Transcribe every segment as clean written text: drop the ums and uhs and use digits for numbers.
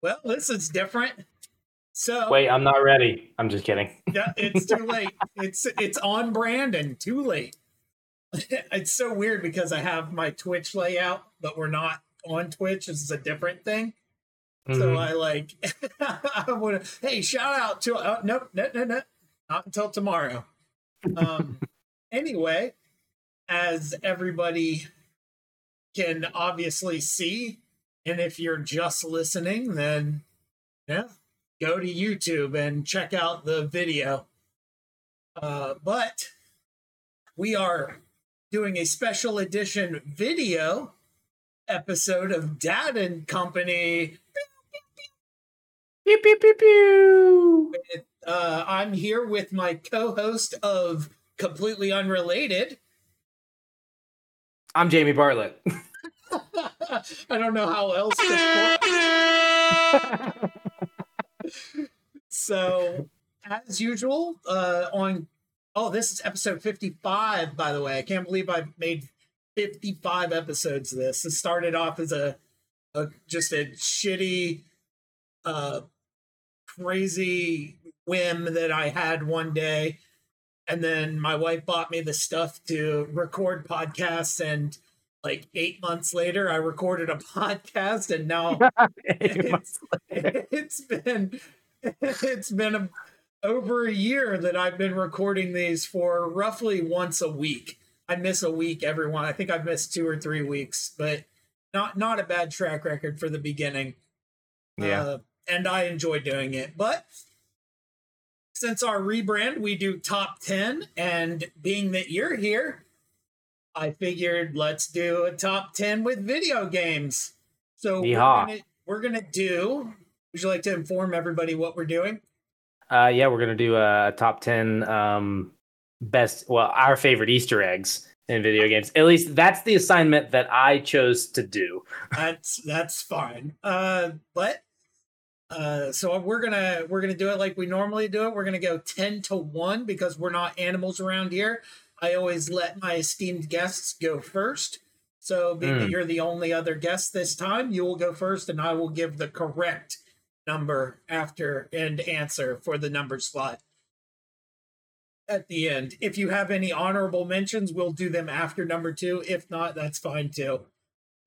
Well, this is different. So wait, I'm not ready. I'm just kidding. Yeah, it's too late. It's on brand and too late. It's so weird because I have my Twitch layout, but we're not on Twitch. This is a different thing. Mm-hmm. So I like, I want to, hey, shout out to, nope, not until tomorrow. Anyway, as everybody can obviously see, and if you're just listening, then yeah, go to YouTube and check out the video. But we are doing a special edition video episode of Dad and Company. Pew, pew, pew, pew. I'm here with my co-host of Completely Unrelated. I'm Jamie Bartlett. I don't know how else to... So, as usual, this is episode 55, by the way. I can't believe I've made 55 episodes of this. It started off as a shitty... crazy whim that I had one day, and then my wife bought me the stuff to record podcasts, and like 8 months later I recorded a podcast, and now it's been over a year that I've been recording these for roughly once a week. I miss a week, everyone. I think I've missed 2 or 3 weeks, but not a bad track record for the beginning. Yeah. And I enjoy doing it. But since our rebrand, we do top 10. And being that you're here, I figured let's do a top 10 with video games. So we're gonna do, would you like to inform everybody what we're doing? Yeah, we're going to do a top 10 our favorite Easter eggs in video games. At least that's the assignment that I chose to do. That's fine. So we're gonna do it like we normally do it. We're gonna go 10 to 1 because we're not animals around here. I always let my esteemed guests go first. So being that you're the only other guest this time, you will go first, and I will give the correct number after and answer for the number slot at the end. If you have any honorable mentions, we'll do them after number 2. If not, that's fine too.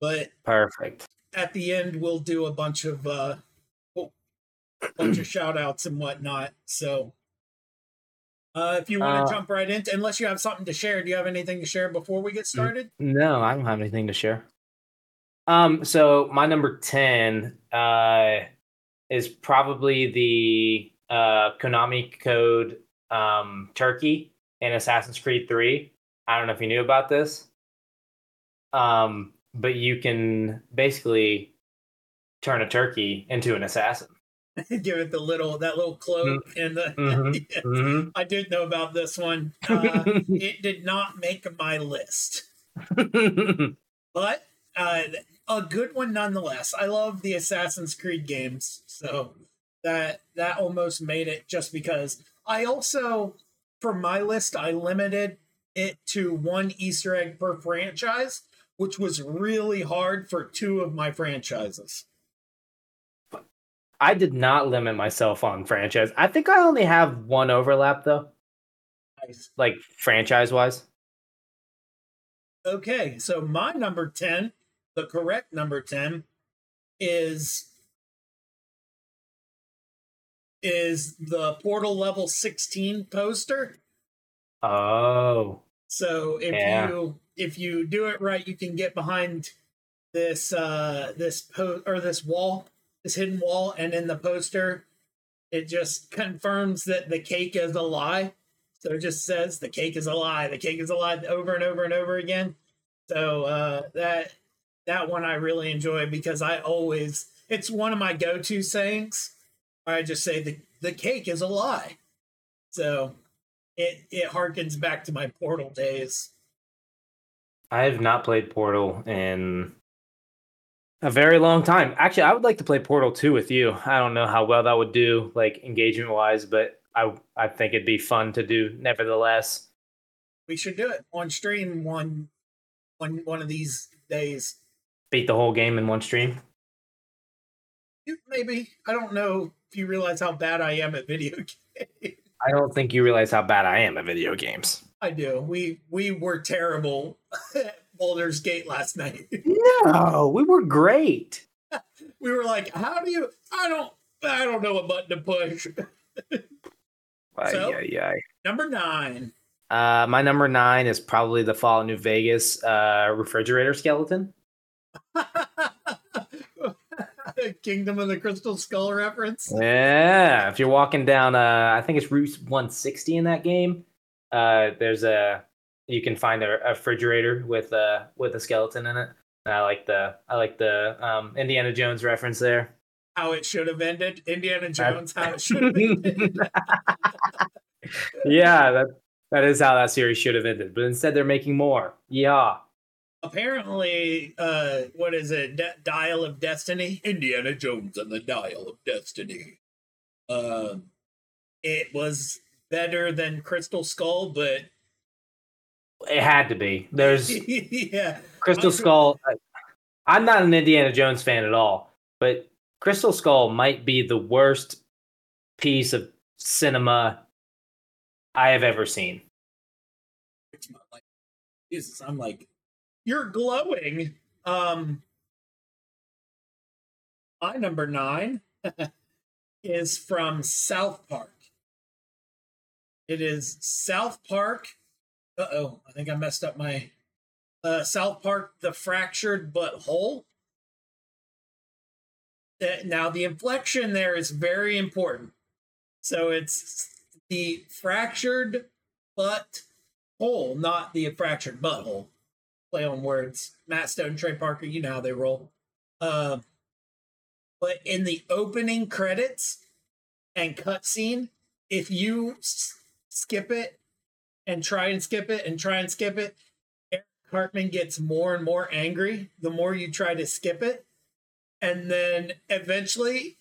But perfect. At the end, we'll do a bunch of shout outs and whatnot. So if you want to jump right into, unless you have something to share, do you have anything to share before we get started? No, I don't have anything to share. So my number 10 is probably the Konami Code turkey in Assassin's Creed 3. I don't know if you knew about this, but you can basically turn a turkey into an assassin. Give it that little cloak and the. Mm-hmm. Yes. Mm-hmm. I did know about this one. It did not make my list, but a good one nonetheless. I love the Assassin's Creed games, so that almost made it just because. I also, for my list, I limited it to one Easter egg per franchise, which was really hard for 2 of my franchises. I did not limit myself on franchise. I think I only have one overlap, though. Nice. Like, franchise-wise. Okay, so my number 10, the correct number 10, is the Portal level 16 poster. Oh. So if you do it right, you can get behind this this wall. This hidden wall, and in the poster, it just confirms that the cake is a lie. So it just says the cake is a lie. The cake is a lie over and over and over again. So that one I really enjoy because it's one of my go-to sayings. I just say the cake is a lie. So it harkens back to my Portal days. I have not played Portal in a very long time. Actually, I would like to play Portal 2 with you. I don't know how well that would do, like, engagement-wise, but I think it'd be fun to do, nevertheless. We should do it on stream one of these days. Beat the whole game in one stream? Maybe. I don't know if you realize how bad I am at video games. I don't think you realize how bad I am at video games. I do. We were terrible at Baldur's Gate last night. No, we were great. We were like, how do you... I don't know what button to push. Number 9. My number 9 is probably the Fallout New Vegas refrigerator skeleton. Kingdom of the Crystal Skull reference. Yeah, if you're walking down, I think it's Route 160 in that game. There's you can find a refrigerator with a skeleton in it. And I like the Indiana Jones reference there. How it should have ended, Indiana Jones. How it should have ended. Yeah, that is how that series should have ended. But instead, they're making more. Yeah. Apparently, what is it? Dial of Destiny? Indiana Jones and the Dial of Destiny. It was better than Crystal Skull, but... It had to be. There's... yeah. Crystal Skull... I'm not an Indiana Jones fan at all, but Crystal Skull might be the worst piece of cinema I have ever seen. It's not like... Jesus, I'm like... You're glowing. My number 9 is from South Park. It is South Park. Uh-oh, I think I messed up my... South Park, The Fractured Butthole. Now, the inflection there is very important. So it's the fractured butthole, not the fractured butthole. Play on words. Matt Stone, Trey Parker, you know how they roll. But in the opening credits and cutscene, if you skip it and try and skip it and try and skip it, Eric Cartman gets more and more angry the more you try to skip it. And then eventually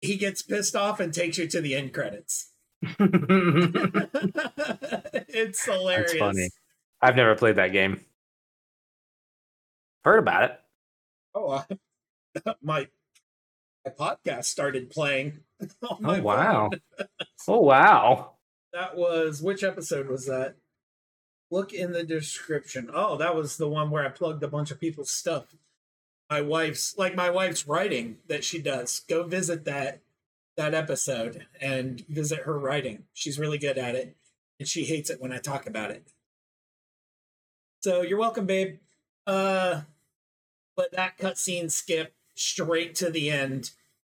he gets pissed off and takes you to the end credits. It's hilarious. That's funny. I've never played that game. Heard about it. Oh, my podcast started playing. Oh, wow. Oh, wow. That was, which episode was that? Look in the description. Oh, that was the one where I plugged a bunch of people's stuff. My wife's writing that she does. Go visit that episode and visit her writing. She's really good at it. And she hates it when I talk about it. So you're welcome, babe. But that cutscene skip straight to the end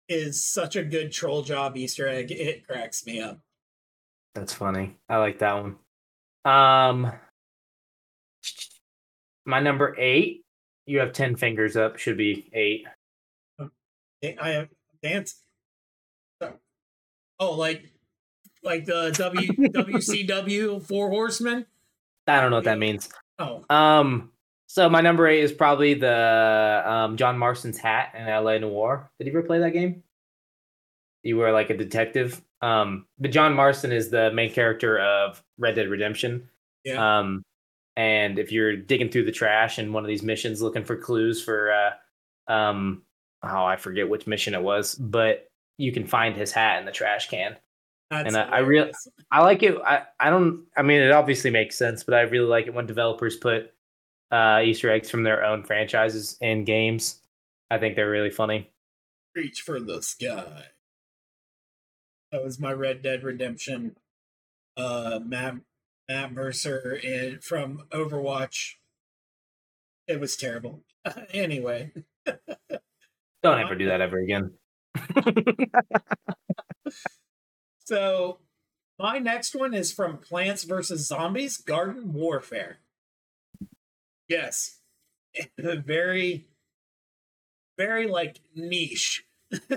is such a good troll job Easter egg. It cracks me up. That's funny. I like that one. My number 8. You have 10 fingers up. Should be 8. I have dance. Oh, like the WCW 4 Horsemen. I don't know what that means. Oh. So my number 8 is probably the John Marston's hat in L.A. Noire. Did you ever play that game? You were like a detective. But John Marston is the main character of Red Dead Redemption. Yeah. And if you're digging through the trash in one of these missions looking for clues for, I forget which mission it was, but you can find his hat in the trash can. That's and I like it. I mean, it obviously makes sense, but I really like it when developers put Easter eggs from their own franchises and games. I think they're really funny. Reach for the sky. That was my Red Dead Redemption. Matt Mercer from Overwatch. It was terrible. Anyway. Don't ever do that ever again. So my next one is from Plants vs. Zombies, Garden Warfare. Yes. Very, very like niche,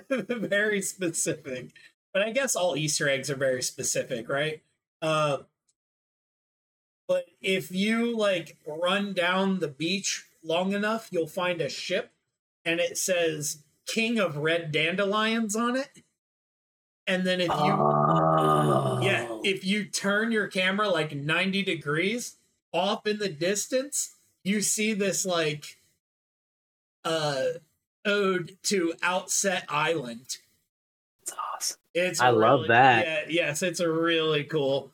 very specific, but I guess all Easter eggs are very specific, right? But if you like run down the beach long enough, you'll find a ship and it says King of Red Dandelions on it. And then if you, if you turn your camera like 90 degrees off in the distance, you see this like ode to Outset Island. It's awesome. I love that. Yeah, yes, it's a really cool.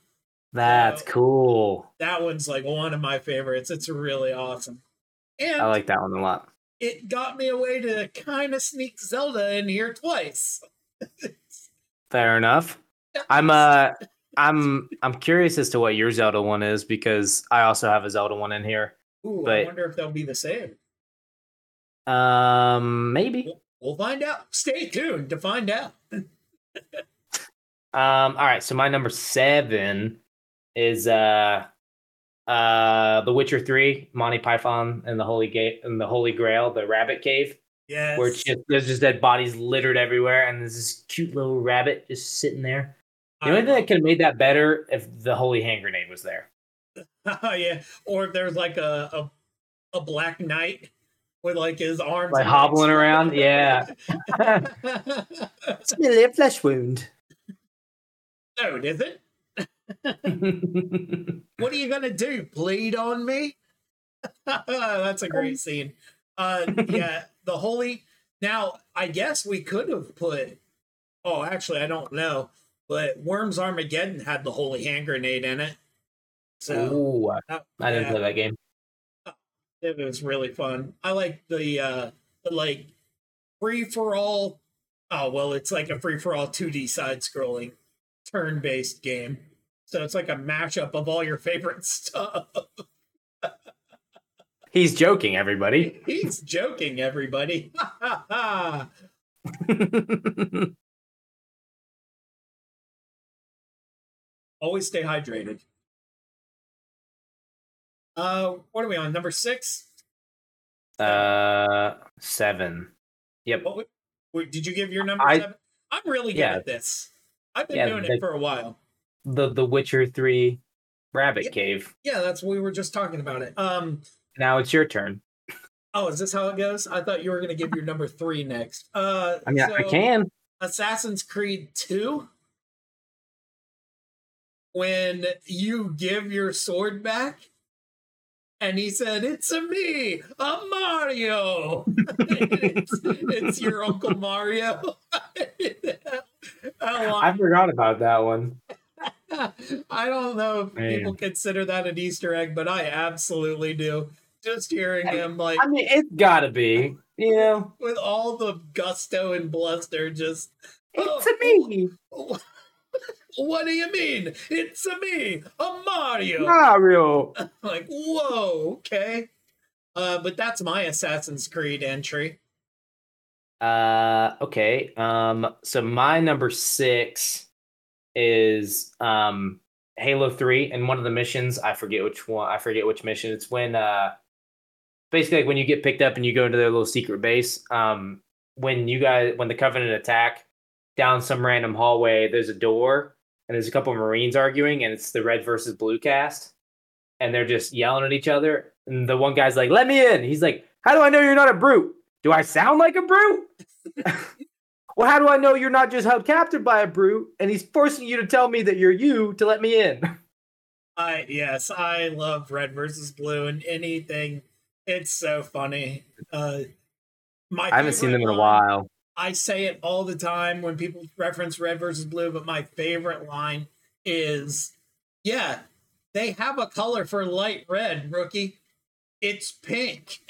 That's cool. That one's like one of my favorites. It's really awesome. And I like that one a lot. It got me away to kind of sneak Zelda in here twice. Fair enough. I'm curious as to what your Zelda one is, because I also have a Zelda one in here. Ooh, but I wonder if they'll be the same. Maybe. We'll find out. Stay tuned to find out. All right, so my number 7 is The Witcher 3, Monty Python and the Holy Grail, the Rabbit Cave. Yes. Where there's just dead bodies littered everywhere, and there's this cute little rabbit just sitting there. The only thing that could have made that better if the holy hand grenade was there. Oh yeah, or if there's like a black knight with like his arms like hobbling around. Yeah, it's merely a flesh wound. No, it isn't. What are you gonna do? Bleed on me? That's a great scene. Yeah, the holy. Now, I guess we could have put. Oh, actually, I don't know. But Worms Armageddon had the holy hand grenade in it. So I didn't play that game. It was really fun. I like the like free for all. Oh well, it's like a free for all 2D side scrolling turn based game. So it's like a mashup of all your favorite stuff. He's joking, everybody. He's joking, everybody. Always stay hydrated. What are we on? Number 6? 7. Yep. Did you give your number 7? I'm really good at this. I've been doing it for a whiwhile. The Witcher 3 Rabbit Cave. Yeah, that's what we were just talking about it. Now it's your turn. Oh, is this how it goes? I thought you were going to give your number 3 next. I mean, so I can. Assassin's Creed 2. When you give your sword back, and he said, "It's a me, a Mario." it's your Uncle Mario. I forgot about that one. I don't know if people consider that an Easter egg, but I absolutely do. Just hearing him, like, I mean, it's gotta be, you know, with all the gusto and bluster, just it's a me. What do you mean? It's a me, a Mario. Mario. Like, whoa, okay. But that's my Assassin's Creed entry. Okay. So my number 6 is Halo 3, and one of the missions, I forget which mission. It's when basically like when you get picked up and you go into their little secret base. When the Covenant attack down some random hallway, there's a door, and there's a couple of Marines arguing, and it's the Red vs. Blue cast, and they're just yelling at each other. And the one guy's like, "Let me in." He's like, "How do I know you're not a brute? Do I sound like a brute?" "Well, how do I know you're not just held captive by a brute?" And he's forcing you to tell me that you're you to let me in. Yes, I love Red vs. Blue and anything. It's so funny. I haven't seen them in a while. I say it all the time when people reference Red vs. Blue, but my favorite line is, "Yeah, they have a color for light red, rookie. It's pink."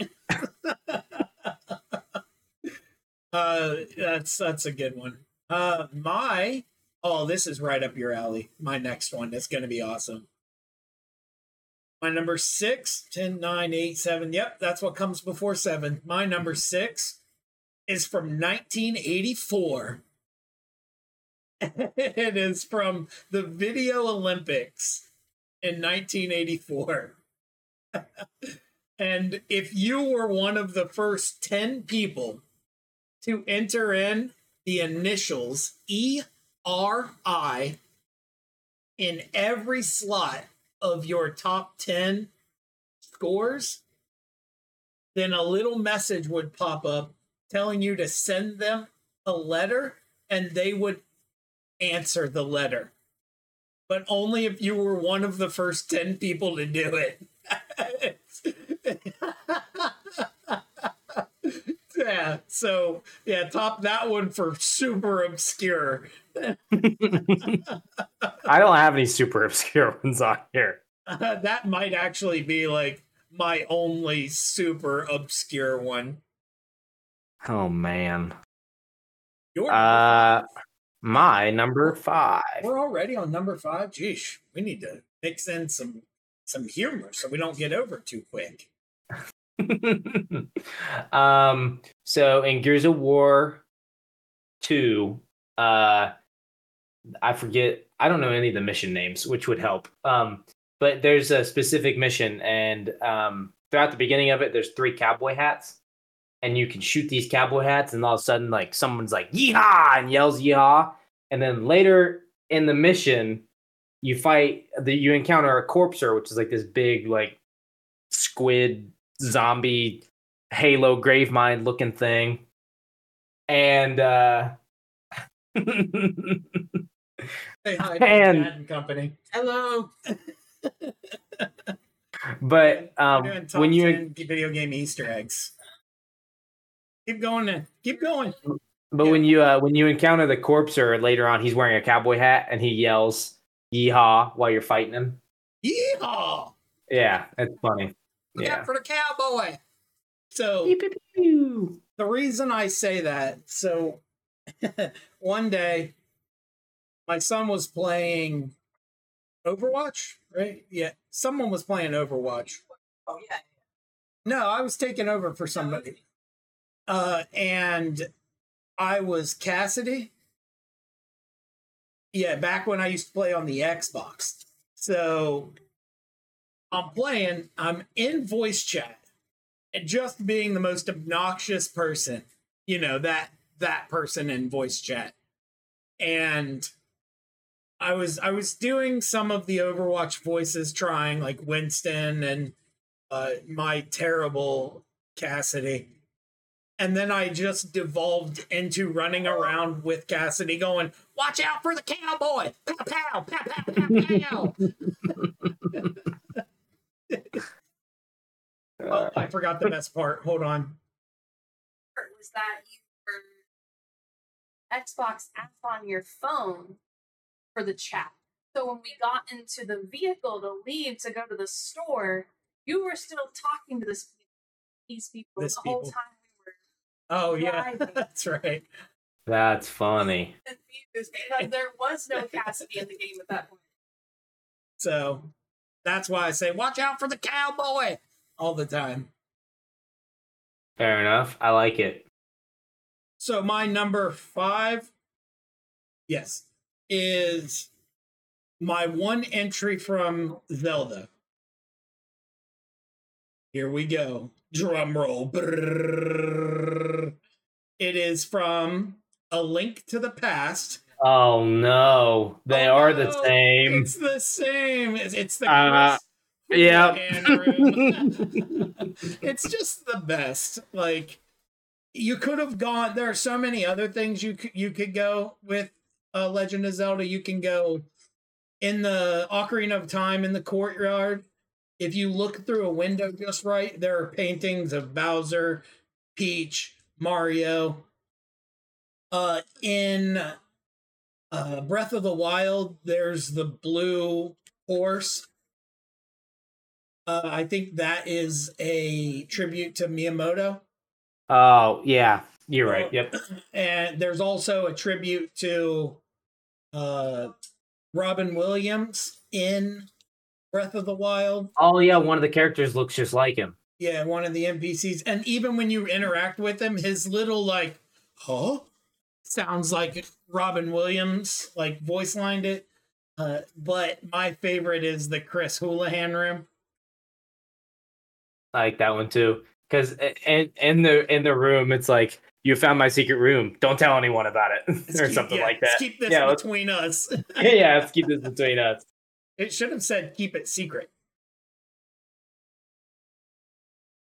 That's a good one. This is right up your alley. My next one is going to be awesome. My number 6, 10, 9, 8, 7. Yep, that's what comes before 7. My number 6 is from 1984. It is from the Video Olympics in 1984. And if you were one of the first 10 people to enter in the initials ERI in every slot of your top 10 scores, then a little message would pop up telling you to send them a letter, and they would answer the letter. But only if you were one of the first 10 people to do it. Yeah, so yeah, top that one for super obscure. I don't have any super obscure ones on here. That might actually be like my only super obscure one. Oh man. My number 5. We're already on number 5. Geesh, we need to mix in some humor so we don't get over too quick. So in Gears of War 2, I forget, I don't know any of the mission names, which would help. But there's a specific mission, and throughout the beginning of it, there's 3 cowboy hats. And you can shoot these cowboy hats, and all of a sudden, like, someone's like, yeehaw, and yells yeehaw. And then later in the mission, you encounter a corpser, which is like this big, like, squid, zombie, Halo gravemind looking thing. And, Say hi to Dad and Company. Hello. But, when you video game Easter eggs. Keep going, then. Keep going. But yeah. When you encounter the corpser later on, he's wearing a cowboy hat and he yells "Yeehaw" while you're fighting him. Yeehaw! Yeah, that's funny. Look out for the cowboy. So beep, beep, beep. The reason I say that, so one day my son was playing Overwatch, right? Yeah, someone was playing Overwatch. Oh yeah. No, I was taking over for somebody. And I was Cassidy. Yeah, back when I used to play on the Xbox. So I'm playing, I'm in voice chat and just being the most obnoxious person, you know, that person in voice chat. And I was doing some of the Overwatch voices, trying like Winston and my terrible Cassidy. And then I just devolved into running around with Cassidy going, watch out for the cowboy. Pow, pow, pow, pow, pow, pow. Oh, I forgot the best part. Hold on. Was that you were Xbox app on your phone for the chat. So when we got into the vehicle to leave to go to the store, you were still talking to these people whole time. Oh yeah, that's right. That's funny. Because there was no Cassidy in the game at that point. So that's why I say, watch out for the cowboy all the time. Fair enough. I like it. So my number 5, yes, is my one entry from Zelda. Here we go. Drum roll. Brrr. It is from A Link to the Past. Oh no, they are the same. It's the same. It's the Chris room. It's just the best. Like you could have gone. There are so many other things you could go with Legend of Zelda. You can go in the Ocarina of Time in the courtyard. If you look through a window just right, there are paintings of Bowser, Peach, Mario. In Breath of the Wild, there's the blue horse. I think that is a tribute to Miyamoto. Oh, yeah. You're right. Yep. And there's also a tribute to Robin Williams in Breath of the Wild. Oh yeah, one of the characters looks just like him. Yeah, one of the NPCs. And even when you interact with him, his little like, huh? Sounds like Robin Williams, like voice lined it. But my favorite is the Chris Houlihan room. I like that one too. Because in the room, it's like, you found my secret room. Don't tell anyone about it. Or something like that. Let's keep this between us. Yeah, let's keep this between us. It should have said, keep it secret.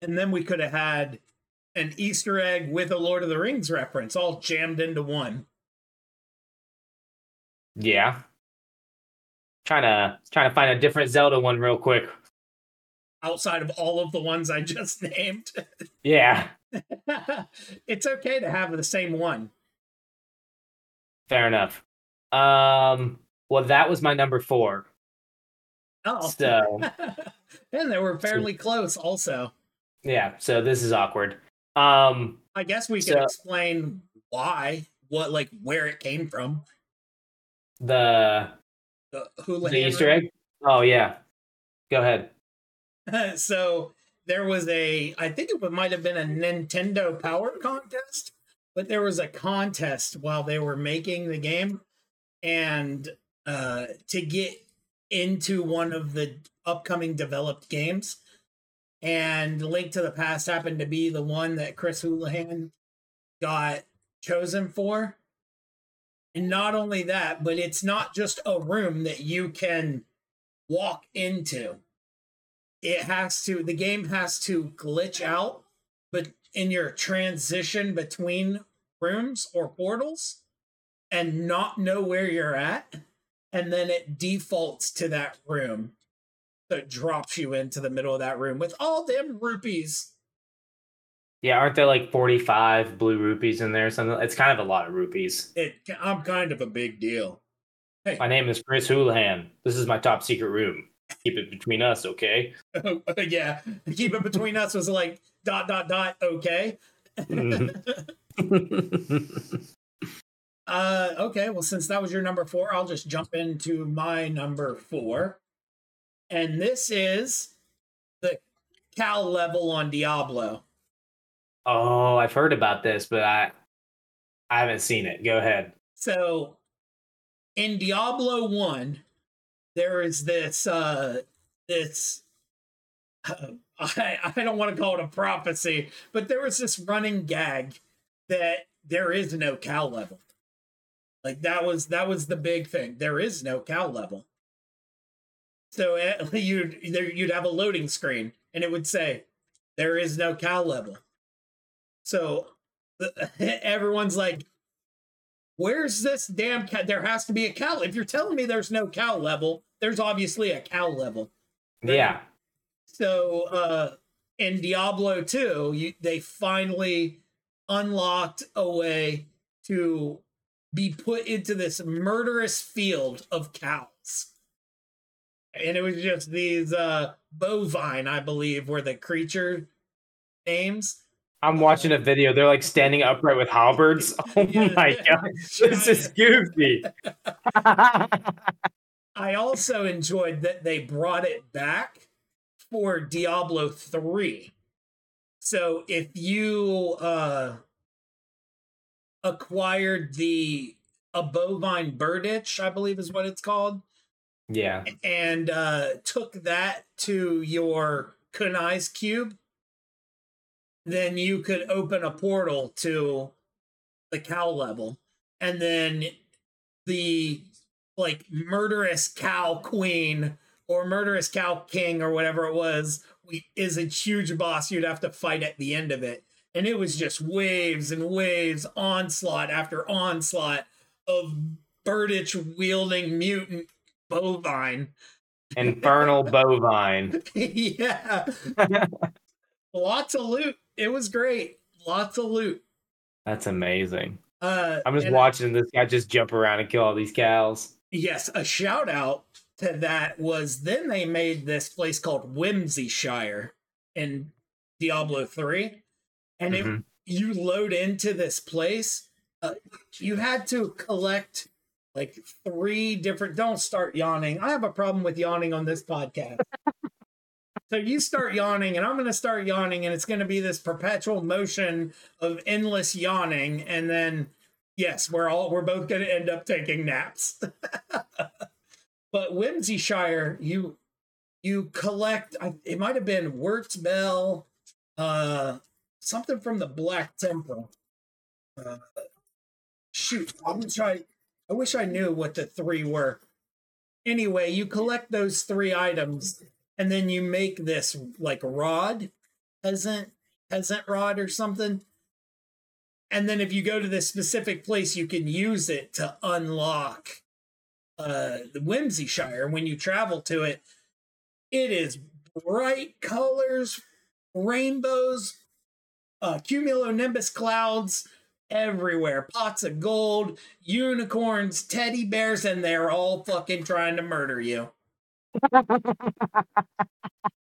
And then we could have had an Easter egg with a Lord of the Rings reference, all jammed into one. Yeah. Trying to find a different Zelda one real quick. Outside of all of the ones I just named. Yeah. It's okay to have the same one. Fair enough. Well, that was my number 4. Oh. So. And they were fairly close also. Yeah, so this is awkward. I guess we can explain why, where it came from. The Easter egg? Oh, yeah. Go ahead. So there was I think it might have been a Nintendo Power contest, but there was a contest while they were making the game. And to get into one of the upcoming developed games. And Link to the Past happened to be the one that Chris Houlihan got chosen for. And not only that, but it's not just a room that you can walk into. The game has to glitch out, but in your transition between rooms or portals and not know where you're at. And then it defaults to that room. So it drops you into the middle of that room with all them rupees. Yeah, aren't there 45 blue rupees in there or something? It's kind of a lot of rupees. I'm kind of a big deal. Hey. My name is Chris Houlihan. This is my top secret room. Keep it between us, okay? Yeah, keep it between us was ... okay. Mm. Okay, well, since that was your number 4, I'll just jump into my number 4. And this is the Cal level on Diablo. Oh, I've heard about this, but I haven't seen it. Go ahead. So in Diablo 1, there is this, I don't want to call it a prophecy, but there was this running gag that there is no Cal level. That was the big thing. There is no Cal level. So you'd have a loading screen and it would say, there is no Cal level. So everyone's like, where's this damn Cal? There has to be a Cal. If you're telling me there's no Cal level, there's obviously a Cal level. Yeah. So in Diablo 2, they finally unlocked a way to be put into this murderous field of cows. And it was just these bovine, I believe, were the creature names. I'm watching a video. They're standing upright with halberds. Oh yeah, my God. This is goofy. I also enjoyed that they brought it back for Diablo 3. So if you acquired a bovine birditch, I believe is what it's called. Yeah. And took that to your Kunai's cube, then you could open a portal to the cow level. And then the murderous cow queen or murderous cow king or whatever it was is a huge boss you'd have to fight at the end of it. And it was just waves and waves, onslaught after onslaught of birditch-wielding mutant bovine. Infernal bovine. Yeah. Lots of loot. It was great. Lots of loot. That's amazing. I'm just watching this guy just jump around and kill all these cows. Yes, a shout out to that was then they made this place called Whimsyshire in Diablo 3. And if you load into this place, you had to collect 3 different... Don't start yawning. I have a problem with yawning on this podcast. So you start yawning, and I'm going to start yawning, and it's going to be this perpetual motion of endless yawning. And then, yes, we're both going to end up taking naps. But Whimsyshire, you collect... It might have been Wirt's Bell... something from the Black Temple. I wish I knew what the 3 were. Anyway, you collect those 3 items, and then you make this rod, peasant rod or something. And then if you go to this specific place, you can use it to unlock the Whimsyshire. When you travel to it, it is bright colors, rainbows. cumulonimbus clouds everywhere, pots of gold, unicorns, teddy bears, and they're all fucking trying to murder you.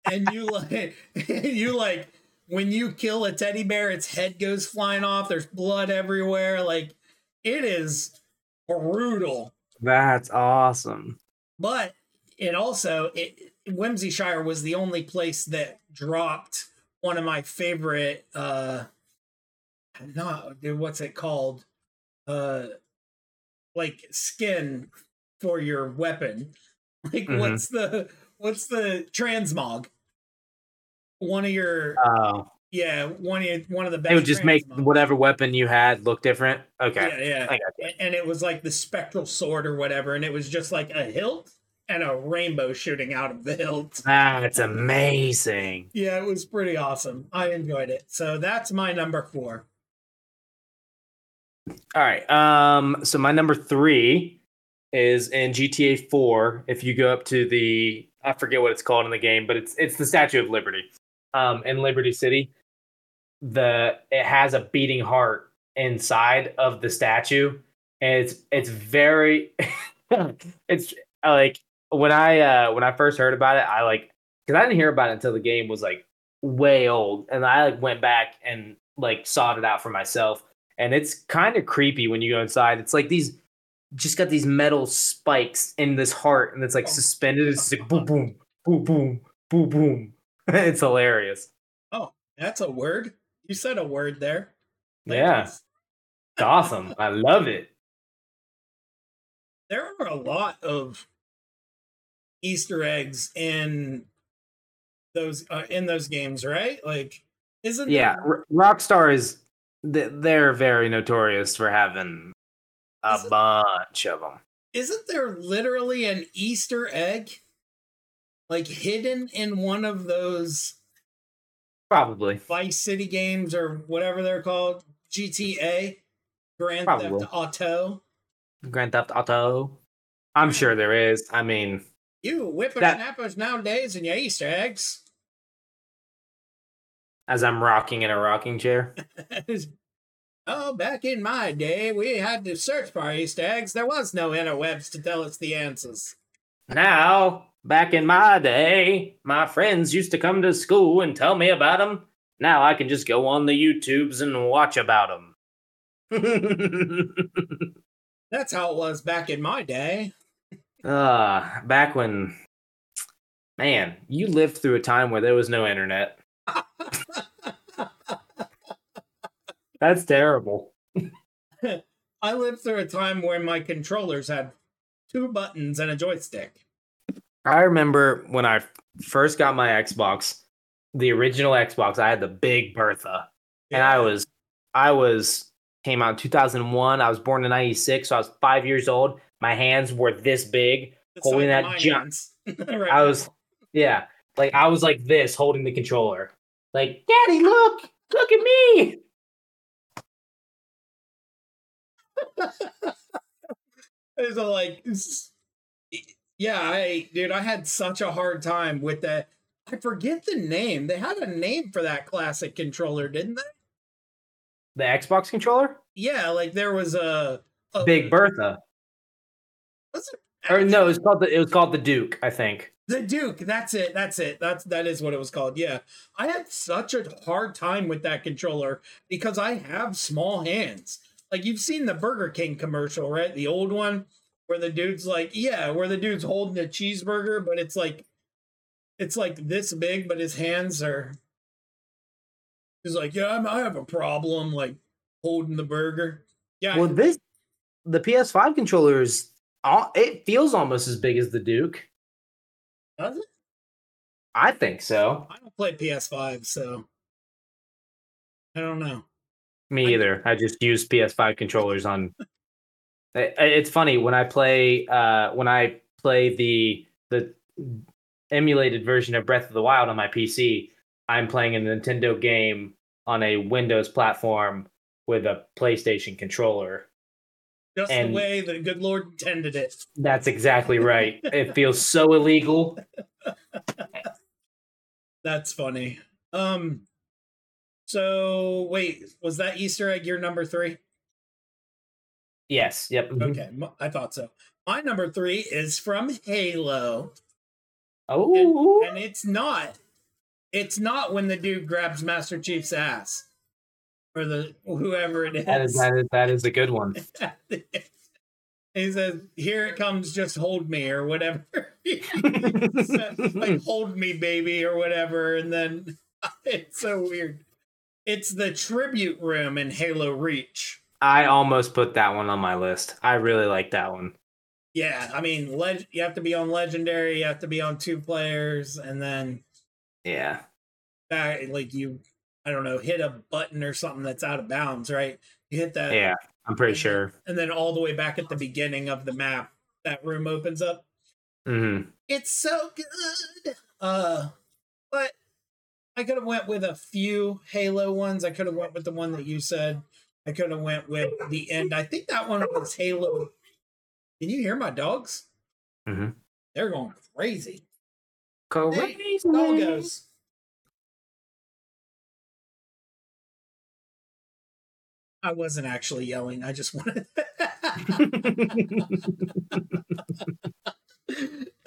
And you when you kill a teddy bear, its head goes flying off. There's blood everywhere. Like, it is brutal. That's awesome. But it also, Whimsyshire was the only place that dropped one of my favorite, what's it called? Like skin for your weapon. Like, mm-hmm. what's the transmog? One of your one of the best. It would just make whatever weapon you had look different. Okay, yeah, I got that. And it was like the spectral sword or whatever, and it was just like a hilt and a rainbow shooting out of the hilt. That's amazing. Yeah, it was pretty awesome. I enjoyed it. So that's my number 4. All right. So my number 3 is in GTA 4. If you go up to the, I forget what it's called in the game, but it's the Statue of Liberty. In Liberty City, it has a beating heart inside of the statue, and it's very it's like when I first heard about it, I like, because I didn't hear about it until the game was like way old, and I like went back and like sought it out for myself, and it's kind of creepy when you go inside. It's like these, just got these metal spikes in this heart, and it's like suspended. It's like boom, boom, boom, boom, boom, boom. It's hilarious. Oh, that's a word. You said a word there. Like, yeah. It's awesome. I love it. There are a lot of Easter eggs in those games, right? Like, isn't there... Rockstar is they're very notorious for having a bunch of them. Isn't there literally an Easter egg like hidden in one of those, probably Vice City games or whatever they're called, GTA, Grand Theft Auto? I'm sure there is. I mean, you whippersnappers nowadays and your Easter eggs. As I'm rocking in a rocking chair. Oh, back in my day, we had to search for our Easter eggs. There was no interwebs to tell us the answers. Now, back in my day, my friends used to come to school and tell me about them. Now I can just go on the YouTubes and watch about them. That's how it was back in my day. Back when... Man, you lived through a time where there was no internet. That's terrible. I lived through a time where my controllers had 2 buttons and a joystick. I remember when I first got my Xbox, the original Xbox, I had the Big Bertha. Yeah. And I came out in 2001. I was born in 1996, so I was 5 years old. My hands were this big, it's holding that junk. Right. I was like this, holding the controller. Like, Daddy, look at me. There's a like, yeah, I had such a hard time with that. I forget the name. They had a name for that classic controller, didn't they? The Xbox controller? Yeah, like there was a Big Bertha. Was it? Or no, it was called the Duke, I think. The Duke. That's it. That is what it was called. Yeah, I had such a hard time with that controller because I have small hands. Like, you've seen the Burger King commercial, right? The old one where the dude's holding a cheeseburger, but it's like this big, but his hands are. He's like, yeah, I have a problem, like, holding the burger. Yeah. Well, the PS5 controller it feels almost as big as the Duke. Does it? I think so. I don't play PS5, so I don't know. Me either. I just use PS5 controllers on. It's funny when I play the emulated version of Breath of the Wild on my PC. I'm playing a Nintendo game on a Windows platform with a PlayStation controller. Just the way the good Lord intended it. That's exactly right. It feels so illegal. That's funny. So wait, was that Easter egg your number three? Yes. Yep. Mm-hmm. Okay. I thought so. My number three is from Halo. Oh, and it's not when the dude grabs Master Chief's ass or the whoever it is. That is a good one. He says, "Here it comes, just hold me," or whatever. Says, like, "Hold me, baby," or whatever. And then it's so weird. It's the tribute room in Halo Reach. I almost put that one on my list. I really like that one. Yeah, I mean, you have to be on Legendary, you have to be on two players, and then... Yeah. That, like, you, I don't know, hit a button or something that's out of bounds, right? You hit that... Yeah. I'm pretty sure. And then all the way back at the beginning of the map, that room opens up. Mm-hmm. It's so good. But I could have went with a few Halo ones. I could have went with the one that you said. I could have went with the end. I think that one was Halo. Can you hear my dogs? Mm-hmm. They're going crazy. Crazy. Hey, doggos. I wasn't actually yelling. I just wanted.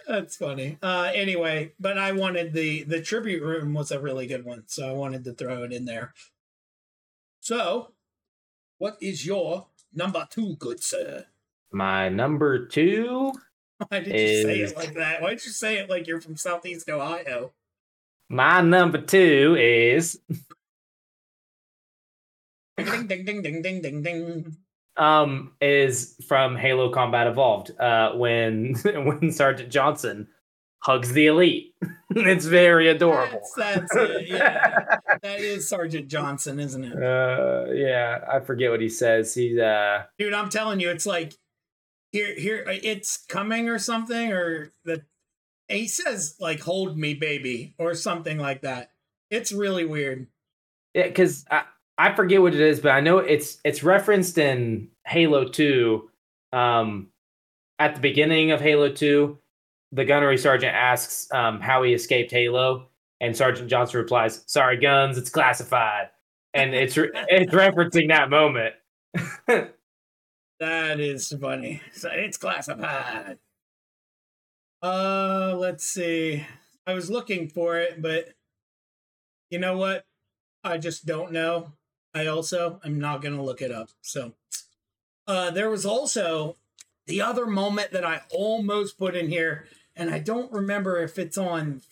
That's funny. Anyway, but I wanted the tribute room was a really good one, so I wanted to throw it in there. So, what is your number two, good sir? My number two. Why did you say it like that? Why did you say it like you're from Southeast Ohio? My number two is. Ding, ding, ding, ding, ding, ding, ding. Is from Halo Combat Evolved. When Sergeant Johnson hugs the elite, it's very adorable. That's it. Yeah, that is Sergeant Johnson, isn't it? Yeah, I forget what he says. He's dude. I'm telling you, it's like here, it's coming or something, or that he says like "Hold me, baby" or something like that. It's really weird. Yeah, because I forget what it is, but I know it's referenced in Halo 2. At the beginning of Halo 2, the gunnery sergeant asks how he escaped Halo, and Sergeant Johnson replies, "Sorry, guns, it's classified." And it's referencing that moment. That is funny. So it's classified. Let's see. I was looking for it, but you know what? I just don't know. I also am not going to look it up. So there was also the other moment that I almost put in here, and I don't remember if it's on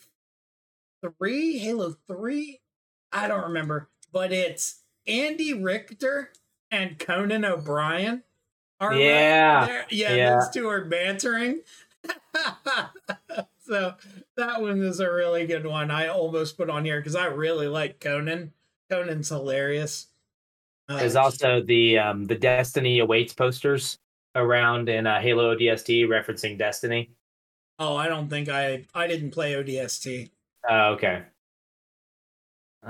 Halo 3. I don't remember, but it's Andy Richter and Conan O'Brien. Those two are bantering. So that one is a really good one. I almost put on here because I really like Conan. Conan's hilarious. There's also the Destiny Awaits posters around in Halo ODST referencing Destiny. Oh, I don't think I didn't play ODST. Oh, okay.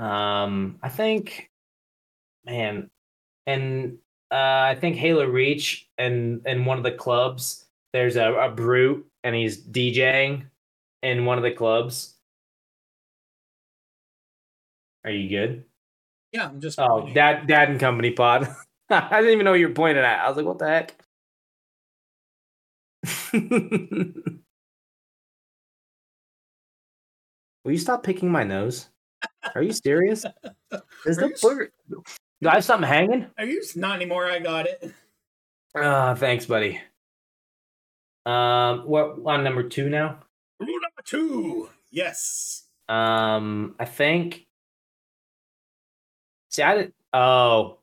I think, man, and I think Halo Reach and one of the clubs, there's a brute and he's DJing in one of the clubs. Are you good? Yeah, I'm just. Oh, Dad and Company pod. I didn't even know you were pointing at. I was like, what the heck? Will you stop picking my nose? Are you serious? Is the bird? Do I have something hanging? Are you not anymore? I got it. Thanks, buddy. What on number two now? Rule number two. Yes. I think. See, I didn't. Oh.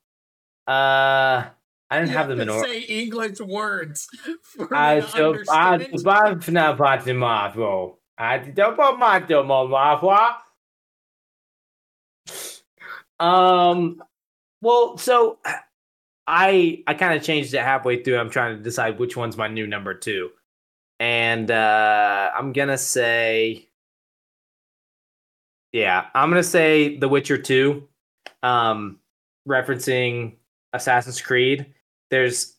I didn't have them in order. Say English words. Well, so I kind of changed it halfway through. I'm trying to decide which one's my new number two. And I'm going to say, The Witcher 2, referencing Assassin's Creed. There's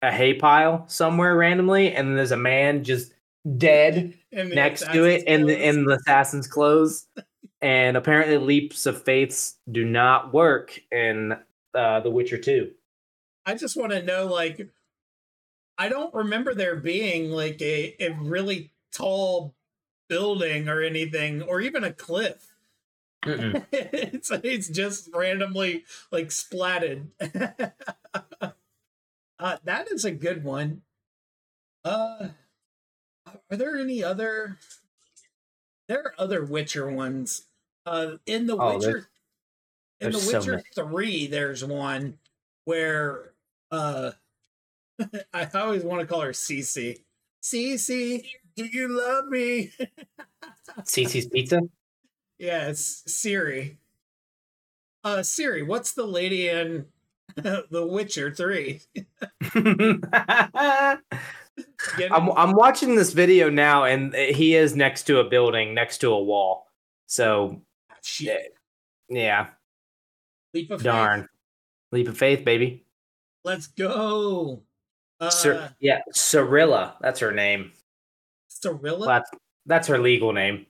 a hay pile somewhere randomly, and there's a man just dead next to it in the assassin's clothes. And apparently leaps of faiths do not work in The Witcher 2. I just want to know, like, I don't remember there being, like, a really tall building or anything, or even a cliff. It's just randomly, like, splatted. That is a good one. Are there any other... There are other Witcher ones. In The Witcher... in The Witcher 3, there's one where... I always want to call her Cece. Cece, do you love me? Cece's Pizza? Yes, Siri. Siri, what's the lady in The Witcher 3? I'm watching this video now, and he is next to a building, next to a wall. So, shit. Yeah. Leap of faith. Leap of faith, baby. Let's go. Cirilla. That's her name. Cirilla? That's her legal name.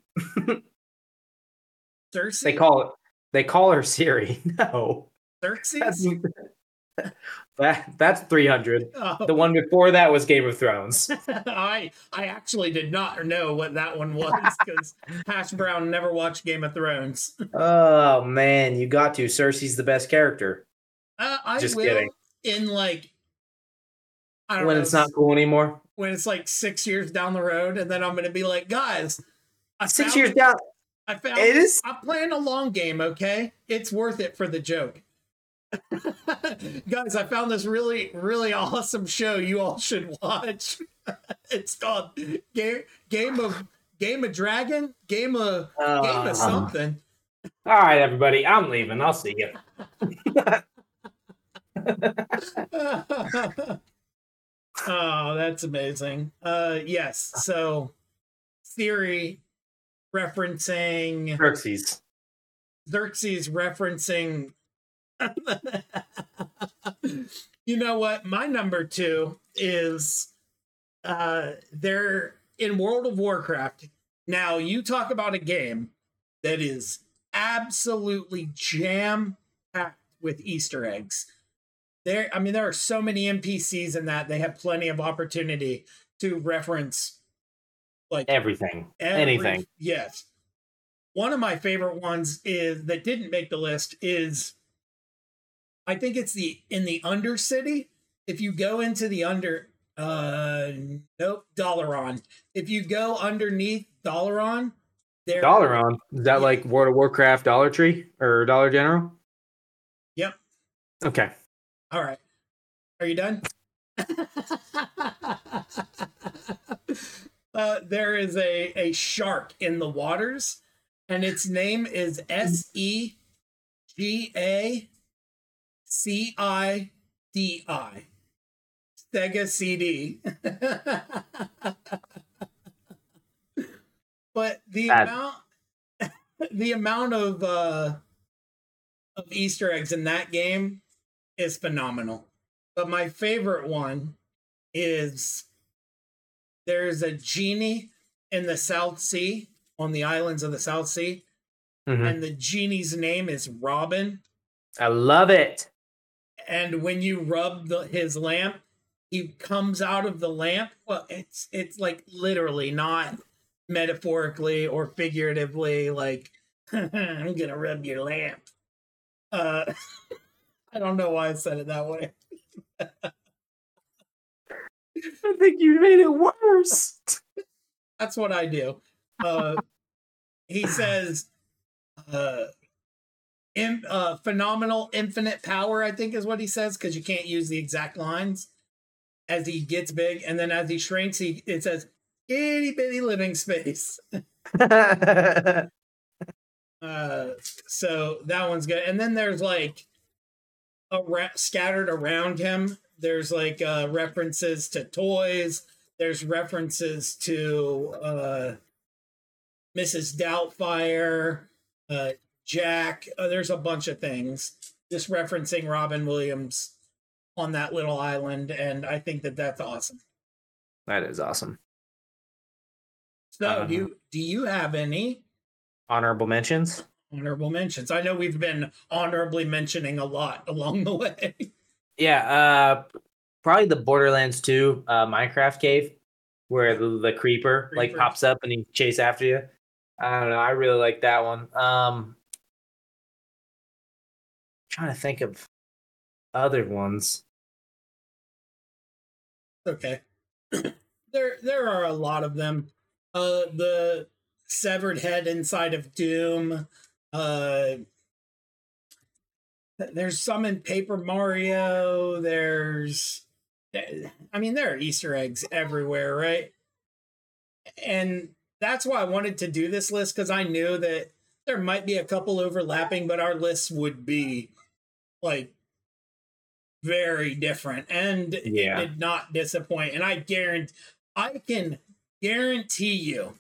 Cersei? They call her Siri. No. Cersei? That's 300. Oh. The one before that was Game of Thrones. I actually did not know what that one was because Hash Brown never watched Game of Thrones. Oh man, you got to. Cersei's the best character. Just kidding. In like, I don't know, it's not cool anymore. When it's like 6 years down the road, and then I'm gonna be like, guys, I found it. I'm playing a long game, okay? It's worth it for the joke. Guys, I found this really, really awesome show you all should watch. It's called Game of something. All right, everybody, I'm leaving. I'll see you. Oh, that's amazing. Yes, so Siri referencing Xerxes referencing. You know what? My number two is they're in World of Warcraft. Now, you talk about a game that is absolutely jam-packed with Easter eggs. There are so many NPCs in that. They have plenty of opportunity to reference like anything. Yes. One of my favorite ones that didn't make the list is, I think it's in the Undercity. If you go into the Dalaran. If you go underneath Dalaran, is that like World of Warcraft Dollar Tree or Dollar General? Yep. Okay. All right. Are you done? There is a shark in the waters, and its name is SEGACIDI. Sega CD. But the amount of Easter eggs in that game is phenomenal. But my favorite one is there's a genie in the South Sea, on the islands of the South Sea, and the genie's name is Robin. I love it. And when you rub his lamp, he comes out of the lamp. Well, it's like literally, not metaphorically or figuratively, like, I'm going to rub your lamp. I don't know why I said it that way. I think you made it worse. That's what I do. He says, phenomenal infinite power, I think is what he says, because you can't use the exact lines. As he gets big, and then as he shrinks, it says itty bitty living space. So that one's good. And then there's like scattered around him, there's like references to toys. There's references to Mrs. Doubtfire. Jack, there's a bunch of things just referencing Robin Williams on that little island, and I think that's awesome. That is awesome. So do you have any? Honorable mentions? Honorable mentions. I know we've been honorably mentioning a lot along the way. Yeah, probably the Borderlands 2 Minecraft cave where the creeper like pops up and he chases after you. I don't know. I really like that one. Trying to think of other ones. Okay. There are a lot of them. The severed head inside of Doom. There's some in Paper Mario. There are Easter eggs everywhere, right? And that's why I wanted to do this list, because I knew that there might be a couple overlapping, but our lists would be like very different. And yeah. It did not disappoint. And I can guarantee you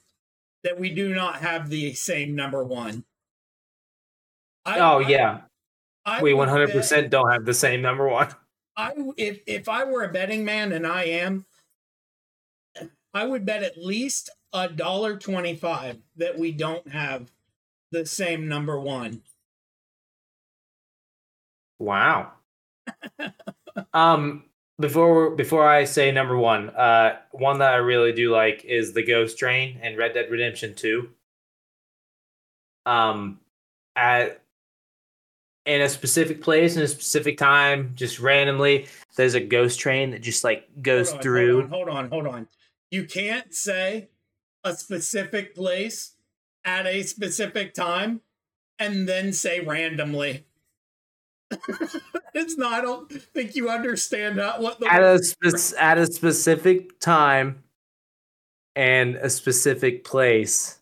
that we do not have the same number one. We 100% don't have the same number one. If I were a betting man, and I am, I would bet at least $1.25 that we don't have the same number one. Wow. Before I say number one, one that I really do like is the Ghost Train and Red Dead Redemption 2. In a specific place, in a specific time, just randomly, there's a ghost train that just like goes through. Hold on. You can't say a specific place at a specific time and then say randomly. I don't think you understand at a specific time and a specific place.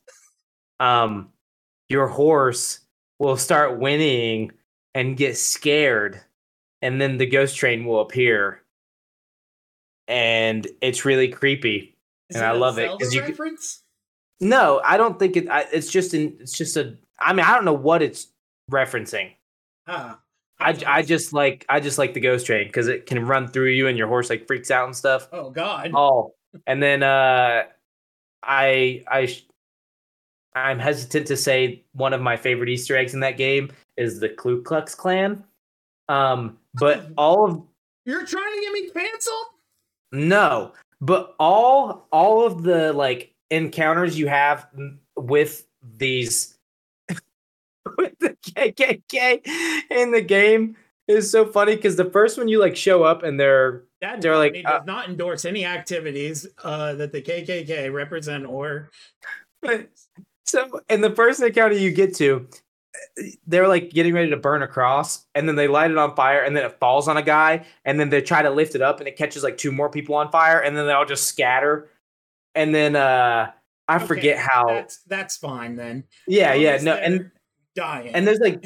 Your horse will start whinnying and get scared, and then the ghost train will appear, and it's really creepy. Is and I love it. Is it reference? No, I don't think it. I don't know what it's referencing. Huh. I just like the ghost train because it can run through you and your horse like freaks out and stuff. Oh God! Oh, and then I'm hesitant to say one of my favorite Easter eggs in that game is the Ku Klux Klan. But all of you're trying to get me canceled? No, but all of the like encounters you have with these. With the KKK in the game is so funny because the first one you like show up and they're like does not endorse any activities that the KKK represent or so. In the first encounter you get to, they're like getting ready to burn a cross, and then they light it on fire, and then it falls on a guy, and then they try to lift it up, and it catches like two more people on fire, and then they all just scatter, and then forget how. That's fine then. Yeah, no, and. Dying. And there's like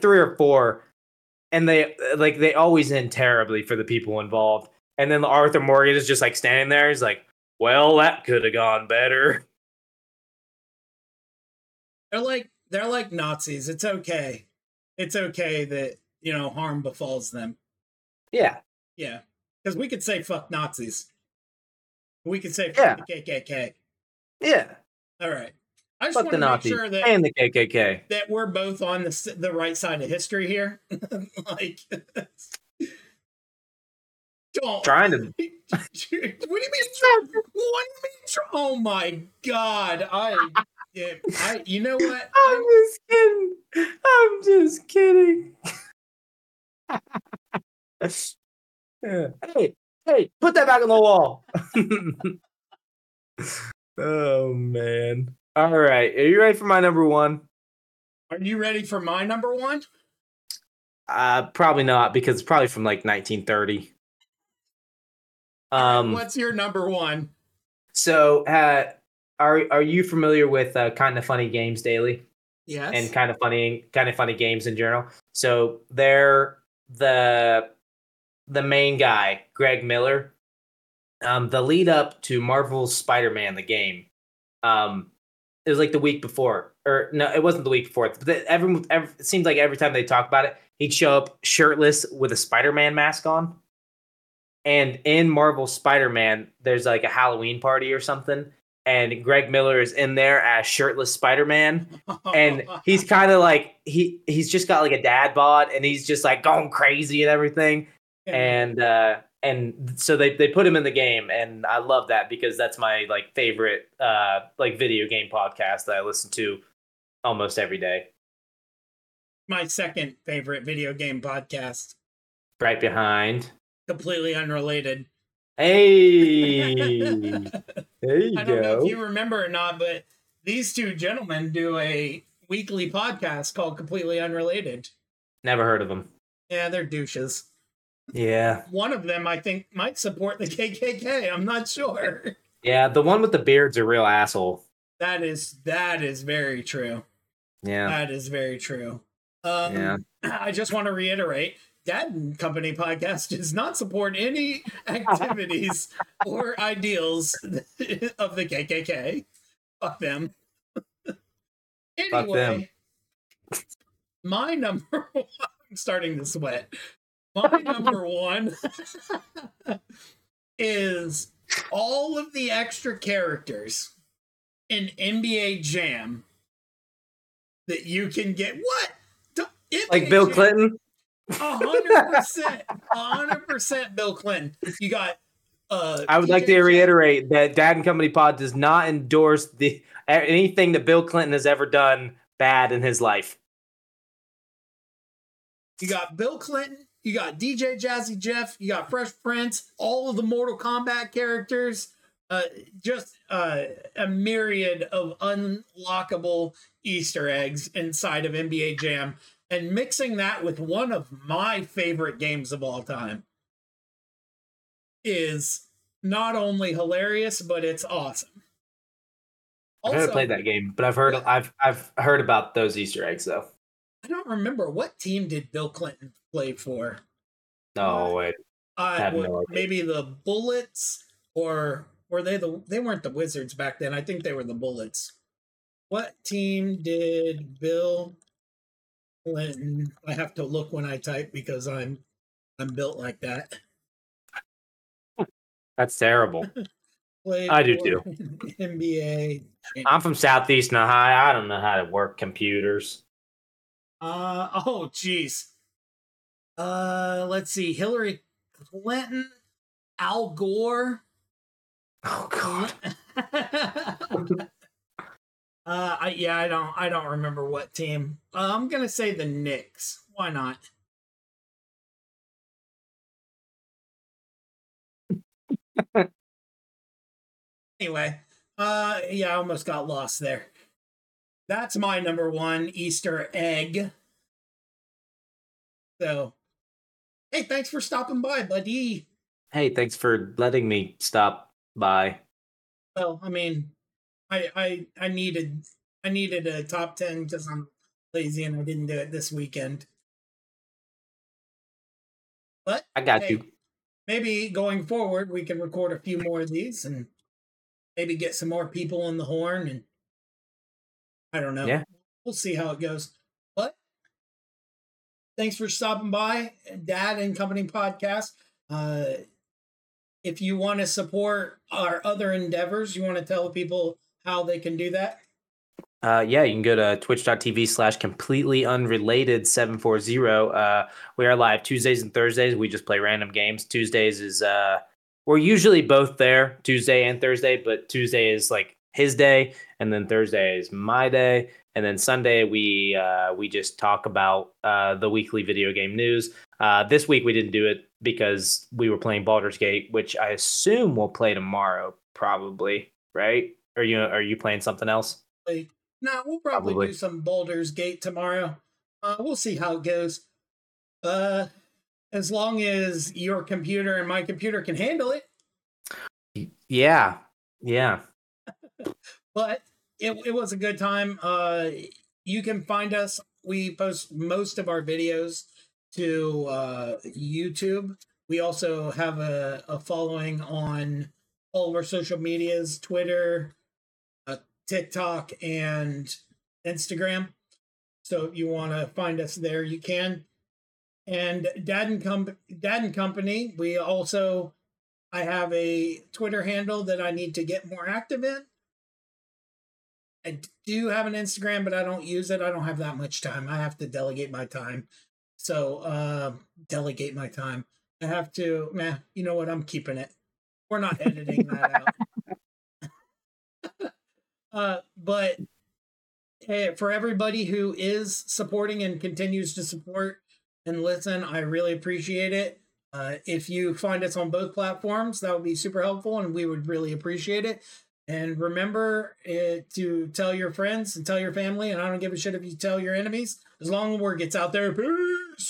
three or four, and they always end terribly for the people involved. And then Arthur Morgan is just like standing there. He's like, "Well, that could have gone better." They're like Nazis. It's okay that harm befalls them. Yeah. Because we could say fuck Nazis. We could say fuck the KKK. Yeah. All right. I just want to make sure that, and the KKK. That we're both on the right side of history here. Like, don't. Trying to. What do you mean? Oh my God! I. You know what? I'm just kidding. hey! Put that back on the wall. Oh man. All right. Are you ready for my number one? Are you ready for my number one? Probably not, because it's probably from like 1930. What's your number one? So, are you familiar with Kinda Funny Games Daily? Yes. And Kinda Funny Games in general. So they're the main guy, Greg Miller. The lead up to Marvel's Spider-Man the game. It was like the week before, or no, it wasn't the week before. But it seems like every time they talk about it, he'd show up shirtless with a Spider-Man mask on. And in Marvel Spider-Man, there's like a Halloween party or something, and Greg Miller is in there as shirtless Spider-Man, and he's kind of like he's just got like a dad bod, and he's just like going crazy and everything, and so they put him in the game, and I love that because that's my like favorite like video game podcast that I listen to almost every day. My second favorite video game podcast, right behind Completely Unrelated. Hey, there you go. I don't know if you remember or not, but these two gentlemen do a weekly podcast called Completely Unrelated. Never heard of them. Yeah, they're douches. Yeah. One of them, I think, might support the KKK. I'm not sure. Yeah, the one with the beard's a real asshole. That is very true. Yeah. That is very true. Yeah. I just want to reiterate, Dad and Company podcast does not support any activities or ideals of the KKK. Fuck them. Anyway, fuck them. My number one, I'm starting to sweat. My number one is all of the extra characters in NBA Jam that you can get. What? Like Bill Clinton? 100% Bill Clinton. You got I would like to reiterate that Dad and Company Pod does not endorse anything that Bill Clinton has ever done bad in his life. You got Bill Clinton, you got DJ Jazzy Jeff, you got Fresh Prince, all of the Mortal Kombat characters, just a myriad of unlockable Easter eggs inside of NBA Jam. And mixing that with one of my favorite games of all time is not only hilarious, but it's awesome. Also, I've never played that game, but I've heard about those Easter eggs though. I don't remember what team did Bill Clinton play for. No way. Maybe the Bullets, or were they they weren't the Wizards back then. I think they were the Bullets. What team did Bill Clinton? I have to look when I type because I'm built like that. That's terrible. I do too. NBA. I'm from Southeastern Ohio. I don't know how to work computers. Oh geez. Let's see. Hillary Clinton, Al Gore. Oh God. I don't remember what team. I'm gonna say the Knicks. Why not? Anyway, I almost got lost there. That's my number one Easter egg. So, hey, thanks for stopping by, buddy. Hey, thanks for letting me stop by. Well, I mean, I needed a top 10 because I'm lazy and I didn't do it this weekend. But I got you. Maybe going forward we can record a few more of these and maybe get some more people on the horn, and I don't know. Yeah. We'll see how it goes. But thanks for stopping by, Dad and Company Podcast. If you want to support our other endeavors, you want to tell people how they can do that? You can go to twitch.tv/completelyunrelated740. We are live Tuesdays and Thursdays. We just play random games. Tuesdays is, we're usually both there, Tuesday and Thursday, but Tuesday is like his day, and then Thursday is my day, and then Sunday we just talk about the weekly video game news. This week we didn't do it because we were playing Baldur's Gate, which I assume we'll play tomorrow, probably, right? Are you playing something else? No, we'll probably do some Baldur's Gate tomorrow. We'll see how it goes. As long as your computer and my computer can handle it. Yeah. But it was a good time. You can find us. We post most of our videos to YouTube. We also have a following on all of our social medias, Twitter, TikTok, and Instagram. So if you want to find us there, you can. And Dad and Company, I have a Twitter handle that I need to get more active in. I do have an Instagram, but I don't use it. I don't have that much time. I have to delegate my time. So delegate my time. I have to, man, you know what? I'm keeping it. We're not editing that out. But hey, for everybody who is supporting and continues to support and listen, I really appreciate it. If you find us on both platforms, that would be super helpful, and we would really appreciate it. And remember to tell your friends and tell your family, and I don't give a shit if you tell your enemies, as long as the word gets out there.